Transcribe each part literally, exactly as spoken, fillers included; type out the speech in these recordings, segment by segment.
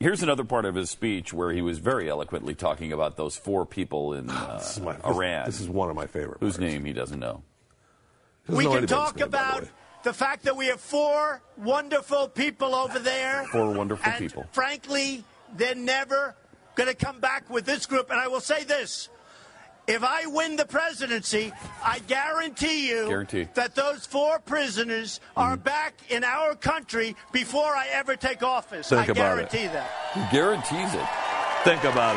Here's another part of his speech where he was very eloquently talking about those four people in uh, this my, this, Iran. This is one of my favorite whose parts. Name he doesn't know. Doesn't we know can talk name, about... The fact that we have four wonderful people over there. Four wonderful and people. Frankly, they're never going to come back with this group. And I will say this. If I win the presidency, I guarantee you guarantee. that those four prisoners are mm-hmm. back in our country before I ever take office. Think I guarantee it. that. He guarantees it. Think about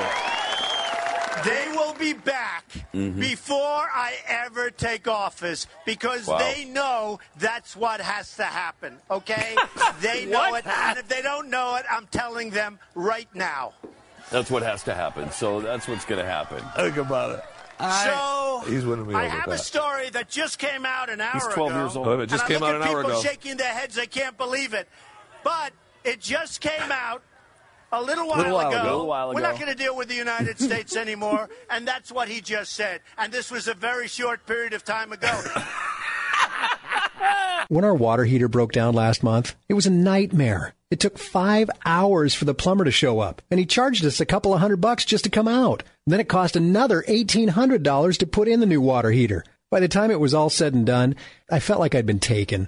it. They will be back. Mm-hmm. Before I ever take office, because wow. they know that's what has to happen, okay? They know it, and if they don't know it, I'm telling them right now. That's what has to happen, so that's what's going to happen. Think about it. I, so, he's winning me I over have that. a story that just came out an hour ago. He's twelve ago, years old. Oh, it just and came I look out an hour ago. People shaking their heads, they can't believe it. But it just came out. A little while, little, ago, ago. little while ago, we're not going to deal with the United States anymore, and that's what he just said. And this was a very short period of time ago. When our water heater broke down last month, it was a nightmare. It took five hours for the plumber to show up, and he charged us a couple of hundred bucks just to come out. And then it cost another eighteen hundred dollars to put in the new water heater. By the time it was all said and done, I felt like I'd been taken.